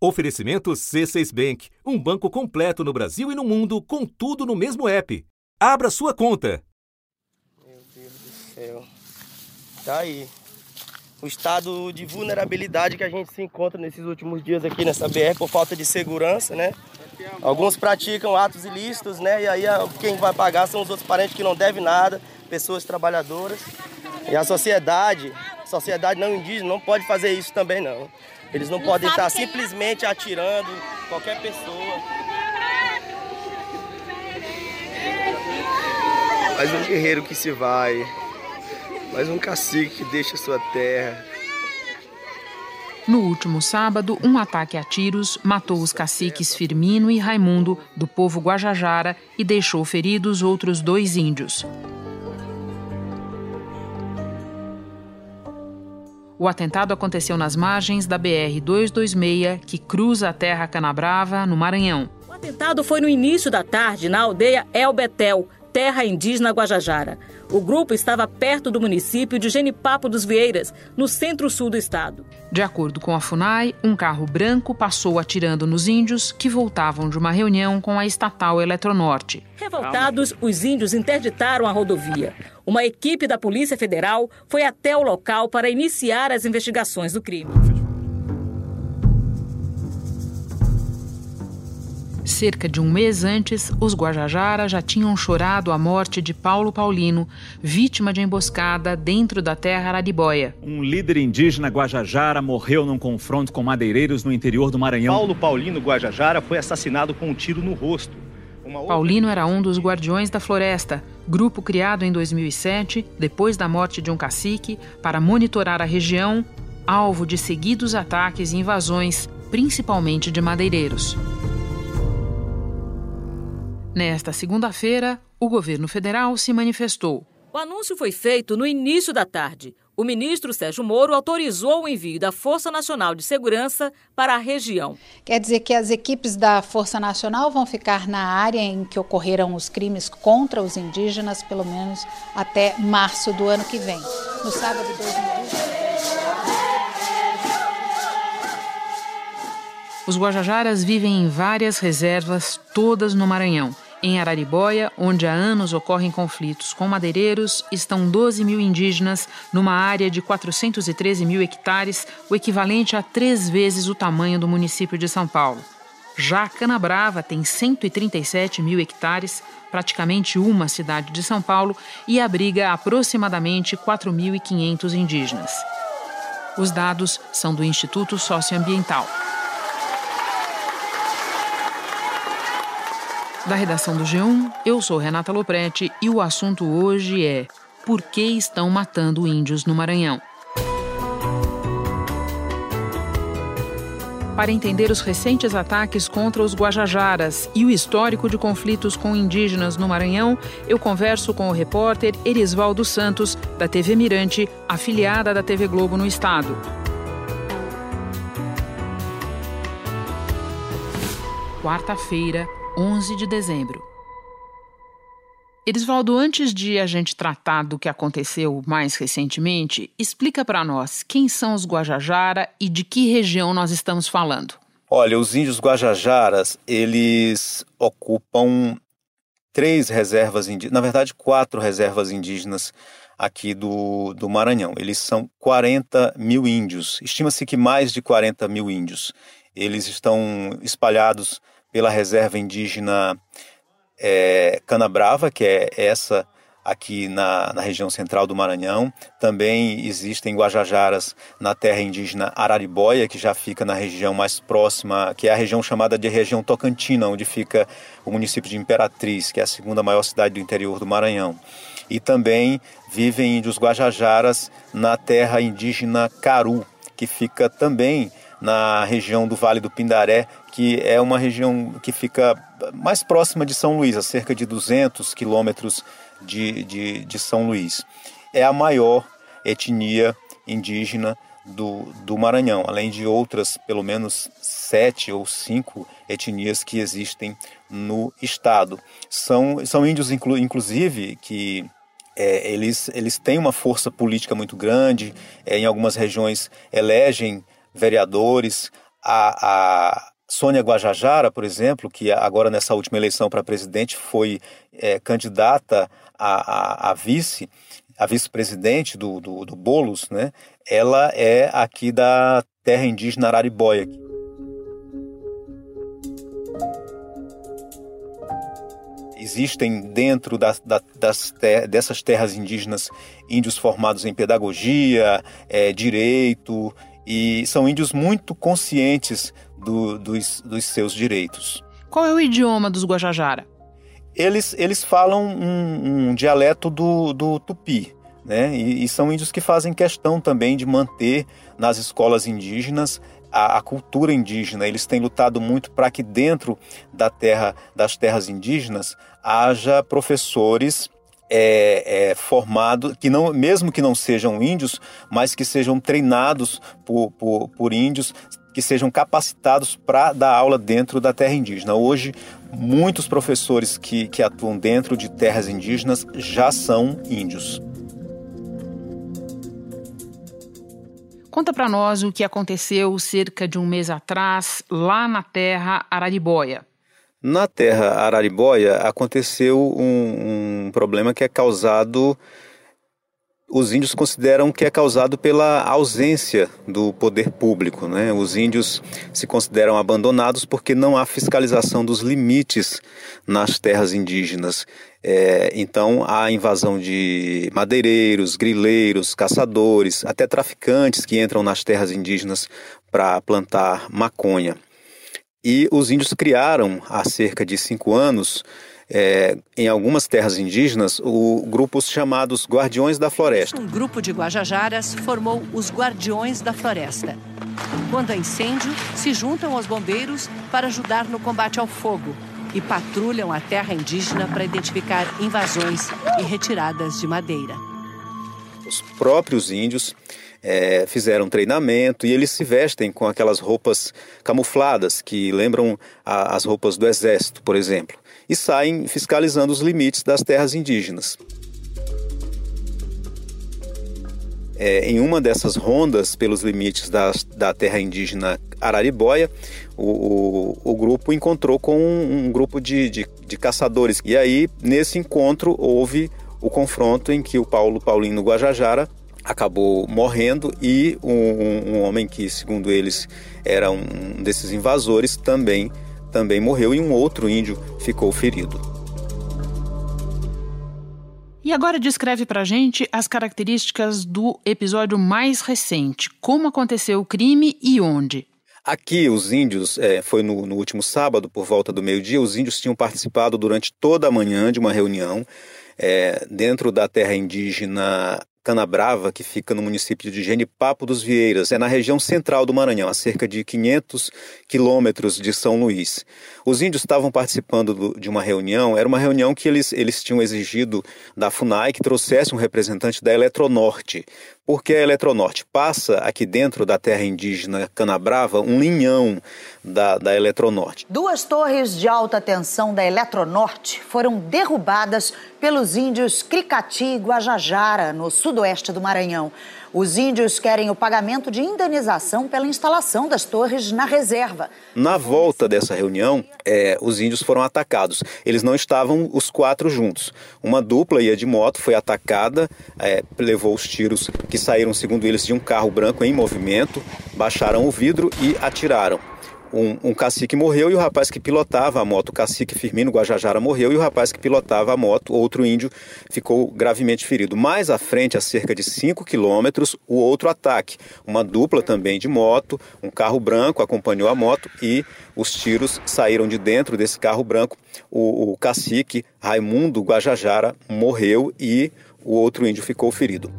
Oferecimento C6 Bank, um banco completo no Brasil e no mundo, com tudo no mesmo app. Abra sua conta. Meu Deus do céu. Tá aí. O estado de vulnerabilidade que a gente se encontra nesses últimos dias aqui nessa BR por falta de segurança, né? Alguns praticam atos ilícitos, né? E aí quem vai pagar são os outros parentes que não devem nada, pessoas trabalhadoras. E a sociedade não indígena não pode fazer isso também, não. Eles não podem estar simplesmente atirando qualquer pessoa. Mais um guerreiro que se vai, mais um cacique que deixa sua terra. No último sábado, um ataque a tiros matou os caciques Firmino e Raimundo, do povo Guajajara, e deixou feridos outros 2 índios. O atentado aconteceu nas margens da BR-226, que cruza a terra Canabrava, no Maranhão. O atentado foi no início da tarde, na aldeia El Betel, terra indígena Guajajara. O grupo estava perto do município de Genipapo dos Vieiras, no centro-sul do estado. De acordo com a FUNAI, um carro branco passou atirando nos índios que voltavam de uma reunião com a estatal Eletronorte. Revoltados, os índios interditaram a rodovia. Uma equipe da Polícia Federal foi até o local para iniciar as investigações do crime. Cerca de um mês antes, os Guajajara já tinham chorado a morte de Paulo Paulino, vítima de emboscada dentro da terra Araribóia. Um líder indígena Guajajara morreu num confronto com madeireiros no interior do Maranhão. Paulo Paulino Guajajara foi assassinado com um tiro no rosto. Paulino era um dos Guardiões da Floresta, grupo criado em 2007, depois da morte de um cacique, para monitorar a região, alvo de seguidos ataques e invasões, principalmente de madeireiros. Nesta segunda-feira, o governo federal se manifestou. O anúncio foi feito no início da tarde. O ministro Sérgio Moro autorizou o envio da Força Nacional de Segurança para a região. Quer dizer que as equipes da Força Nacional vão ficar na área em que ocorreram os crimes contra os indígenas, pelo menos até março do ano que vem. No sábado de 2020... Os Guajajaras vivem em várias reservas, todas no Maranhão. Em Araribóia, onde há anos ocorrem conflitos com madeireiros, estão 12 mil indígenas numa área de 413 mil hectares, o equivalente a 3 vezes o tamanho do município de São Paulo. Já Canabrava tem 137 mil hectares, praticamente uma cidade de São Paulo, e abriga aproximadamente 4.500 indígenas. Os dados são do Instituto Socioambiental. Da redação do G1, eu sou Renata Loprete e o assunto hoje é: por que estão matando índios no Maranhão? Para entender os recentes ataques contra os Guajajaras e o histórico de conflitos com indígenas no Maranhão, eu converso com o repórter Erisvaldo Santos, da TV Mirante, afiliada da TV Globo no estado. Quarta-feira, 11 de dezembro. Erisvaldo, antes de a gente tratar do que aconteceu mais recentemente, explica para nós quem são os Guajajara e de que região nós estamos falando. Olha, os índios Guajajaras, eles ocupam 3 reservas indígenas, na verdade 4 reservas indígenas aqui do Maranhão. Eles são 40 mil índios, estima-se que mais de 40 mil índios. Eles estão espalhados pela reserva indígena Canabrava, que é essa aqui na região central do Maranhão. Também existem Guajajaras na terra indígena Araribóia, que já fica na região mais próxima, que é a região chamada de região Tocantina, onde fica o município de Imperatriz, que é a segunda maior cidade do interior do Maranhão. E também vivem índios Guajajaras na terra indígena Caru, que fica também na região do Vale do Pindaré, que é uma região que fica mais próxima de São Luís, a cerca de 200 quilômetros de São Luís. É a maior etnia indígena do Maranhão, além de outras, pelo menos 7 ou 5 etnias que existem no estado. São índios, inclusive, que... Eles têm uma força política muito grande, em algumas regiões elegem vereadores, a Sônia Guajajara, por exemplo, que agora nessa última eleição para presidente foi candidata a vice, a vice-presidente do Boulos, né? Ela é aqui da terra indígena Araribóia. Existem dentro dessas terras indígenas índios formados em pedagogia, direito, e são índios muito conscientes dos seus direitos. Qual é o idioma dos Guajajara? Eles falam um dialeto do tupi, né? E são índios que fazem questão também de manter nas escolas indígenas a cultura indígena. Eles têm lutado muito para que dentro das terras indígenas haja professores formados, mesmo que não sejam índios, mas que sejam treinados por índios, que sejam capacitados para dar aula dentro da terra indígena. Hoje, muitos professores que atuam dentro de terras indígenas já são índios. Conta para nós o que aconteceu cerca de um mês atrás, lá na terra Araribóia. Na terra Araribóia aconteceu um problema que é causado... Os índios consideram que é causado pela ausência do poder público, né? Os índios se consideram abandonados porque não há fiscalização dos limites nas terras indígenas. Então, há invasão de madeireiros, grileiros, caçadores, até traficantes que entram nas terras indígenas para plantar maconha. E os índios criaram, há cerca de 5 anos... em algumas terras indígenas, grupos chamados Guardiões da Floresta. Um grupo de Guajajaras formou os Guardiões da Floresta. Quando há incêndio, se juntam aos bombeiros para ajudar no combate ao fogo e patrulham a terra indígena para identificar invasões e retiradas de madeira. Os próprios índios fizeram treinamento e eles se vestem com aquelas roupas camufladas que lembram as roupas do exército, por exemplo, e saem fiscalizando os limites das terras indígenas. Em uma dessas rondas pelos limites da terra indígena Araribóia, o grupo encontrou com um grupo de caçadores. E aí, nesse encontro, houve o confronto em que o Paulo Paulino Guajajara acabou morrendo e um homem que, segundo eles, era um desses invasores também morreu, e um outro índio ficou ferido. E agora descreve pra gente as características do episódio mais recente. Como aconteceu o crime e onde? Aqui os índios, foi no último sábado, por volta do meio-dia, os índios tinham participado durante toda a manhã de uma reunião dentro da terra indígena Canabrava, que fica no município de Genipapo dos Vieiras, na região central do Maranhão, a cerca de 500 quilômetros de São Luís. Os índios estavam participando de uma reunião, era uma reunião que eles tinham exigido da FUNAI que trouxesse um representante da Eletronorte, porque a Eletronorte passa aqui dentro da terra indígena Canabrava um linhão da Eletronorte. 2 torres de alta tensão da Eletronorte foram derrubadas pelos índios Cricati e Guajajara, no sudoeste do Maranhão. Os índios querem o pagamento de indenização pela instalação das torres na reserva. Na volta dessa reunião, os índios foram atacados. Eles não estavam os 4 juntos. Uma dupla ia de moto, foi atacada, levou os tiros que saíram, segundo eles, de um carro branco em movimento, baixaram o vidro e atiraram. Um cacique morreu e o rapaz que pilotava a moto, o cacique Firmino Guajajara, morreu, e o rapaz que pilotava a moto, outro índio, ficou gravemente ferido. Mais à frente, a cerca de 5 quilômetros, o outro ataque. Uma dupla também de moto, um carro branco acompanhou a moto e os tiros saíram de dentro desse carro branco. O cacique Raimundo Guajajara morreu e o outro índio ficou ferido.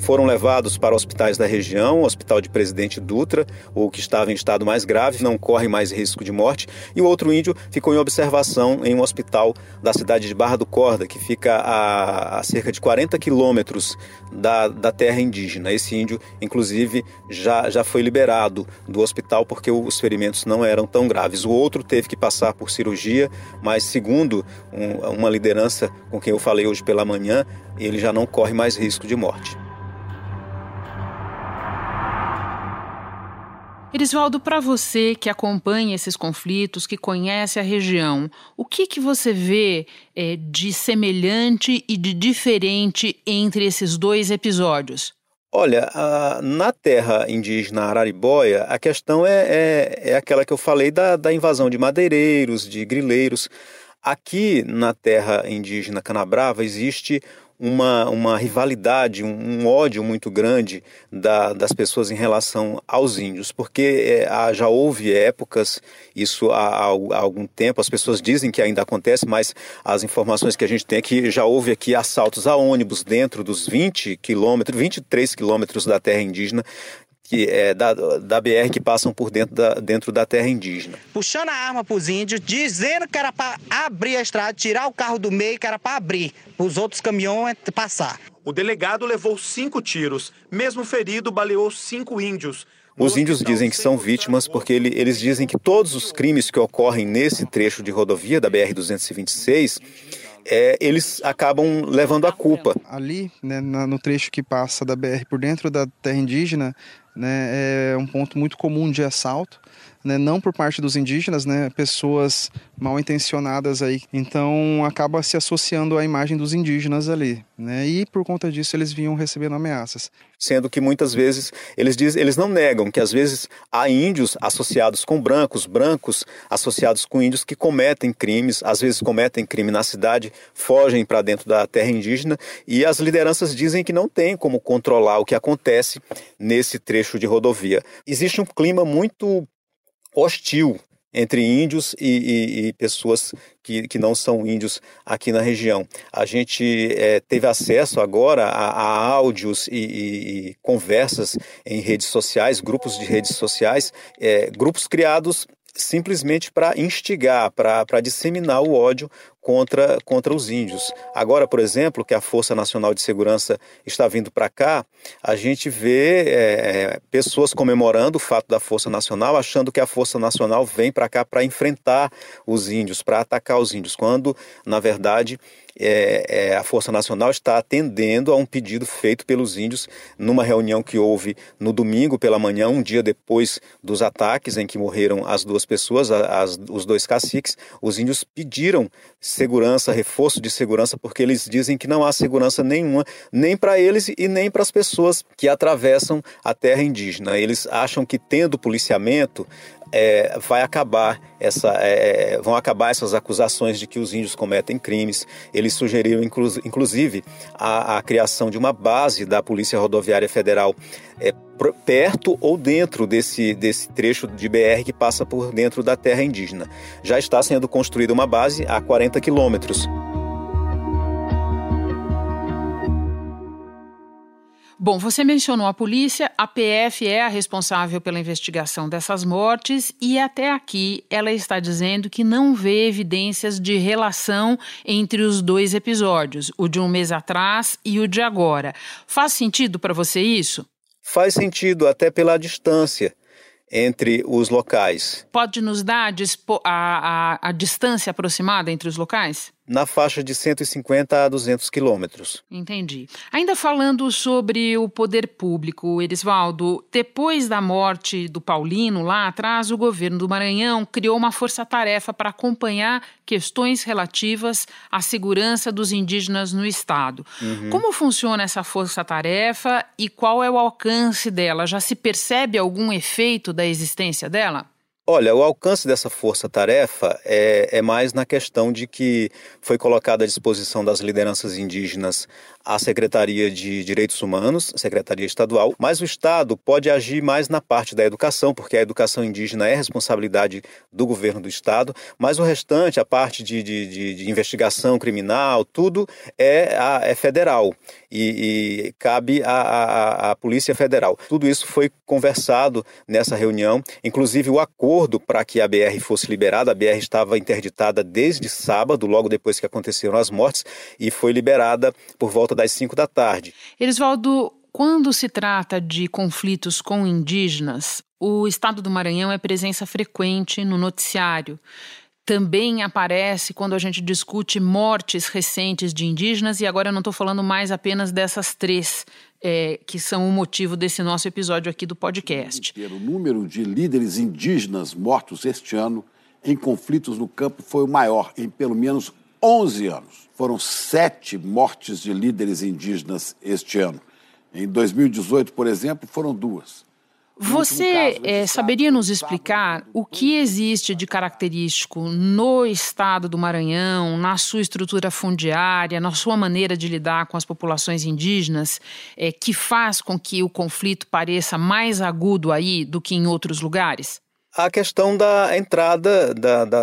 Foram levados para hospitais da região, o hospital de Presidente Dutra, o que estava em estado mais grave, não corre mais risco de morte, e o outro índio ficou em observação em um hospital da cidade de Barra do Corda, que fica a cerca de 40 quilômetros da terra indígena. Esse índio, inclusive, já foi liberado do hospital porque os ferimentos não eram tão graves. O outro teve que passar por cirurgia, mas segundo uma liderança com quem eu falei hoje pela manhã, ele já não corre mais risco de morte. Erisvaldo, para você que acompanha esses conflitos, que conhece a região, o que você vê de semelhante e de diferente entre esses dois episódios? Olha, na terra indígena Araribóia, a questão é aquela que eu falei da invasão de madeireiros, de grileiros. Aqui na terra indígena Canabrava existe uma rivalidade, um ódio muito grande das pessoas em relação aos índios, porque já houve épocas, isso há algum tempo, as pessoas dizem que ainda acontece, mas as informações que a gente tem é que já houve aqui assaltos a ônibus dentro dos 20 quilômetros, 23 quilômetros da terra indígena, que é da BR, que passam por dentro da terra indígena. Puxando a arma para os índios, dizendo que era para abrir a estrada, tirar o carro do meio, que era para abrir, para os outros caminhões passar. O delegado levou 5 tiros, mesmo ferido, baleou 5 índios. Os índios dizem que são vítimas porque eles dizem que todos os crimes que ocorrem nesse trecho de rodovia, da BR-226, eles acabam levando a culpa. Ali, né, no trecho que passa da BR por dentro da terra indígena, né, é um ponto muito comum de assalto, né, não por parte dos indígenas, né, pessoas mal intencionadas aí. Então acaba se associando à imagem dos indígenas ali, né, e por conta disso eles vinham recebendo ameaças. Sendo que muitas vezes eles não negam que às vezes há índios associados com brancos, brancos associados com índios que cometem crimes, às vezes cometem crime na cidade, fogem para dentro da terra indígena e as lideranças dizem que não tem como controlar o que acontece nesse trecho de rodovia. Existe um clima muito hostil entre índios e pessoas que não são índios aqui na região. A gente teve acesso agora a áudios e conversas em redes sociais, grupos de redes sociais, grupos criados simplesmente para instigar, para disseminar o ódio contra os índios. Agora, por exemplo, que a Força Nacional de Segurança está vindo para cá, a gente vê pessoas comemorando o fato da Força Nacional, achando que a Força Nacional vem para cá para enfrentar os índios, para atacar os índios, quando, na verdade, a Força Nacional está atendendo a um pedido feito pelos índios numa reunião que houve no domingo pela manhã, um dia depois dos ataques em que morreram as 2 pessoas, os 2 caciques. Os índios pediram segurança, reforço de segurança, porque eles dizem que não há segurança nenhuma, nem para eles e nem para as pessoas que atravessam a terra indígena. Eles acham que tendo policiamento vão acabar essas acusações de que os índios cometem crimes. Eles sugeriram, inclusive, a criação de uma base da Polícia Rodoviária Federal perto ou dentro desse trecho de BR que passa por dentro da terra indígena. Já está sendo construída uma base a 40 quilômetros. Bom, você mencionou a polícia, a PF é a responsável pela investigação dessas mortes e até aqui ela está dizendo que não vê evidências de relação entre os dois episódios, o de um mês atrás e o de agora. Faz sentido para você isso? Faz sentido, até pela distância entre os locais. Pode nos dar a distância aproximada entre os locais? Na faixa de 150 a 200 quilômetros. Entendi. Ainda falando sobre o poder público, Erisvaldo, depois da morte do Paulino, lá atrás, o governo do Maranhão criou uma força-tarefa para acompanhar questões relativas à segurança dos indígenas no estado. Uhum. Como funciona essa força-tarefa e qual é o alcance dela? Já se percebe algum efeito da existência dela? Olha, o alcance dessa força-tarefa é mais na questão de que foi colocada à disposição das lideranças indígenas a Secretaria de Direitos Humanos, Secretaria Estadual, mas o Estado pode agir mais na parte da educação, porque a educação indígena é responsabilidade do governo do Estado, mas o restante, a parte de investigação criminal, tudo é federal e cabe à Polícia Federal. Tudo isso foi conversado nessa reunião, inclusive o acordo para que a BR fosse liberada. A BR estava interditada desde sábado, logo depois que aconteceram as mortes, e foi liberada por volta das 5 da tarde. Erisvaldo, quando se trata de conflitos com indígenas, o estado do Maranhão é presença frequente no noticiário. Também aparece quando a gente discute mortes recentes de indígenas, e agora eu não estou falando mais apenas dessas 3 que são o motivo desse nosso episódio aqui do podcast. O número de líderes indígenas mortos este ano em conflitos no campo foi o maior em pelo menos 11 anos. Foram 7 mortes de líderes indígenas este ano. Em 2018, por exemplo, foram 2. Você saberia nos explicar o que existe de característico no estado do Maranhão, na sua estrutura fundiária, na sua maneira de lidar com as populações indígenas, que faz com que o conflito pareça mais agudo aí do que em outros lugares? A questão da entrada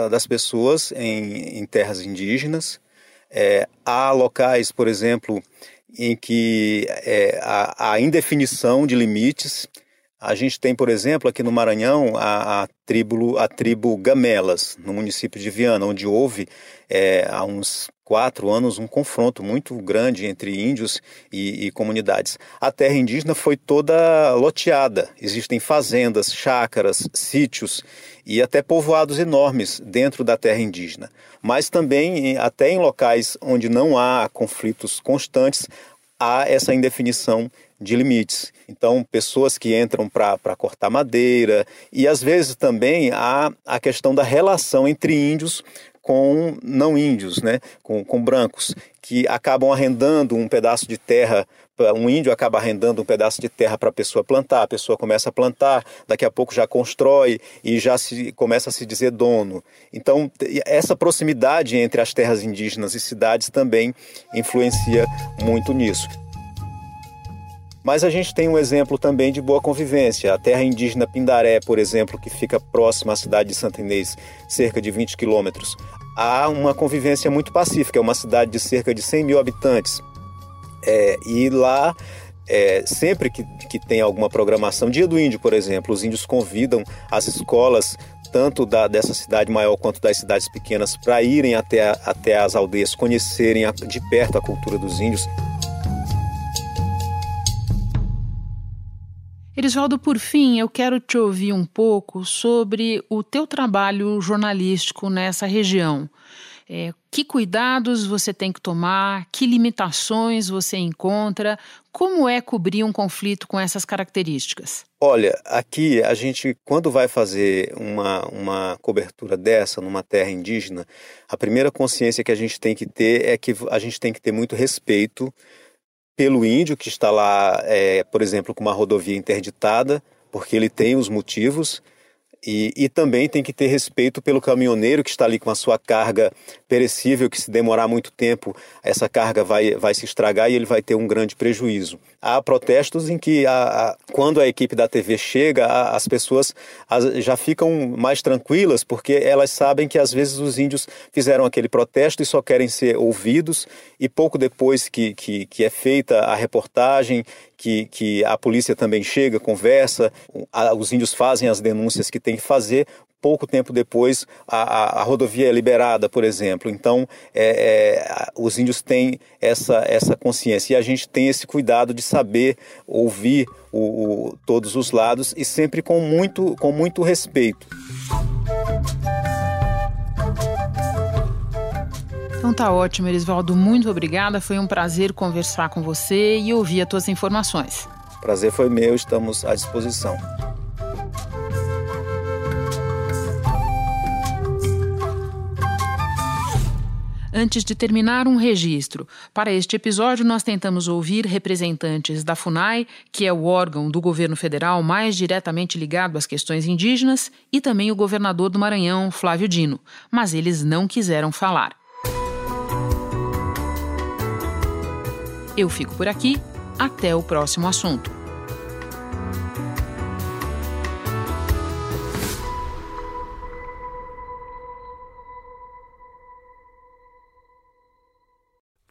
das pessoas em terras indígenas. Há locais, por exemplo, em que há indefinição de limites. A gente tem, por exemplo, aqui no Maranhão, a tribo Gamelas, no município de Viana, onde houve há uns 4 anos um confronto muito grande entre índios e comunidades. A terra indígena foi toda loteada. Existem fazendas, chácaras, sítios e até povoados enormes dentro da terra indígena. Mas também, até em locais onde não há conflitos constantes, há essa indefinição de limites. Então, pessoas que entram para cortar madeira, e às vezes também há a questão da relação entre índios com não índios, né? com brancos, que acabam arrendando um pedaço de terra. Um índio acaba arrendando um pedaço de terra para a pessoa plantar, a pessoa começa a plantar, daqui a pouco já constrói e já começa a se dizer dono. Então, essa proximidade entre as terras indígenas e cidades também influencia muito nisso. Mas a gente tem um exemplo também de boa convivência. A terra indígena Pindaré, por exemplo, que fica próxima à cidade de Santa Inês, cerca de 20 quilômetros. Há uma convivência muito pacífica, é uma cidade de cerca de 100 mil habitantes. E lá, sempre que tem alguma programação, Dia do Índio, por exemplo, os índios convidam as escolas, tanto dessa cidade maior quanto das cidades pequenas, para irem até as aldeias, conhecerem de perto a cultura dos índios. Erisvaldo, por fim, eu quero te ouvir um pouco sobre o teu trabalho jornalístico nessa região. Que cuidados você tem que tomar? Que limitações você encontra? Como é cobrir um conflito com essas características? Olha, aqui a gente, quando vai fazer uma cobertura dessa numa terra indígena, a primeira consciência que a gente tem que ter é que a gente tem que ter muito respeito pelo índio que está lá, por exemplo, com uma rodovia interditada, porque ele tem os motivos, e também tem que ter respeito pelo caminhoneiro que está ali com a sua carga perecível, que se demorar muito tempo, essa carga vai se estragar e ele vai ter um grande prejuízo. Há protestos em que, quando a equipe da TV chega, as pessoas já ficam mais tranquilas, porque elas sabem que às vezes os índios fizeram aquele protesto e só querem ser ouvidos, e pouco depois que é feita a reportagem, que a polícia também chega, conversa, os índios fazem as denúncias que tem que fazer, pouco tempo depois a rodovia é liberada, por exemplo. Então, os índios têm essa consciência, e a gente tem esse cuidado de saber ouvir todos os lados, e sempre com muito respeito. Então tá ótimo, Erisvaldo, muito obrigada, foi um prazer conversar com você e ouvir as tuas informações. Prazer foi meu, estamos à disposição. Antes de terminar, um registro. Para este episódio, nós tentamos ouvir representantes da FUNAI, que é o órgão do governo federal mais diretamente ligado às questões indígenas, e também o governador do Maranhão, Flávio Dino. Mas eles não quiseram falar. Eu fico por aqui. Até o próximo assunto.